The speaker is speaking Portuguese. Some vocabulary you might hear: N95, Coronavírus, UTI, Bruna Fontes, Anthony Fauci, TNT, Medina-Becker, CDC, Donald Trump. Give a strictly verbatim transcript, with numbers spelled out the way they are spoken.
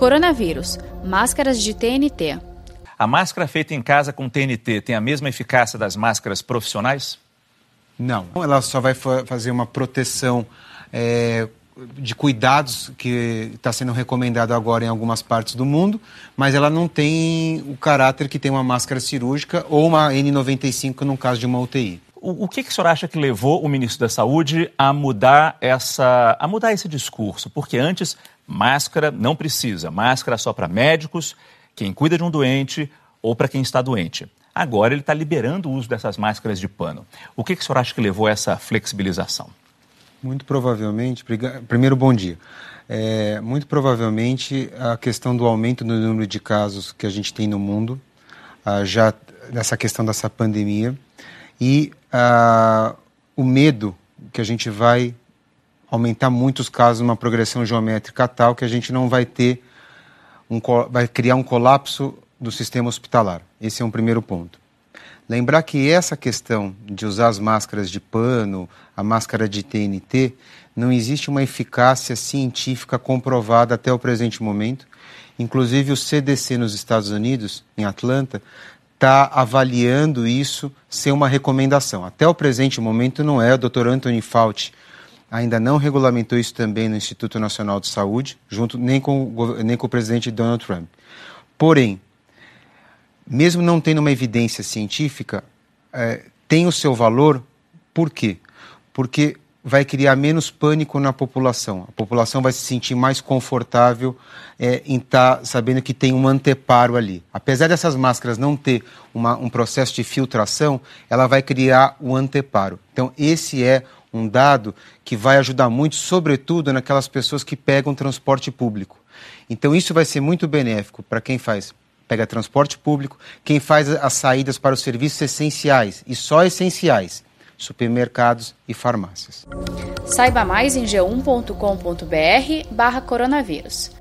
Coronavírus, máscaras de T N T. A máscara feita em casa com T N T tem a mesma eficácia das máscaras profissionais? Não, ela só vai fa- fazer uma proteção é, de cuidados que está sendo recomendado agora em algumas partes do mundo, mas ela não tem o caráter que tem uma máscara cirúrgica ou uma N noventa e cinco no caso de uma U T I. O que, que o senhor acha que levou o ministro da Saúde a mudar, essa, a mudar esse discurso? Porque antes, máscara não precisa. Máscara só para médicos, quem cuida de um doente ou para quem está doente. Agora ele está liberando o uso dessas máscaras de pano. O que, que o senhor acha que levou a essa flexibilização? Muito provavelmente... Primeiro, bom dia. É, muito provavelmente a questão do aumento do número de casos que a gente tem no mundo, já nessa questão dessa pandemia, e uh, o medo que a gente vai aumentar muitos casos, uma progressão geométrica tal, que a gente não vai ter, um, vai criar um colapso do sistema hospitalar. Esse é um primeiro ponto. Lembrar que essa questão de usar as máscaras de pano, a máscara de T N T, não existe uma eficácia científica comprovada até o presente momento. Inclusive o C D C nos Estados Unidos, em Atlanta, está avaliando isso sem uma recomendação. Até o presente momento não é. O doutor Anthony Fauci ainda não regulamentou isso também no Instituto Nacional de Saúde, junto nem com, nem com o presidente Donald Trump. Porém, mesmo não tendo uma evidência científica, é, tem o seu valor. Por quê? Porque vai criar menos pânico na população. A população vai se sentir mais confortável é, em estar tá sabendo que tem um anteparo ali. Apesar dessas máscaras não ter uma, um processo de filtração, ela vai criar o anteparo. Então, esse é um dado que vai ajudar muito, sobretudo naquelas pessoas que pegam transporte público. Então, isso vai ser muito benéfico para quem faz pega transporte público, quem faz as saídas para os serviços essenciais, e só essenciais, supermercados e farmácias. Saiba mais em g um ponto com ponto b r barra coronavírus.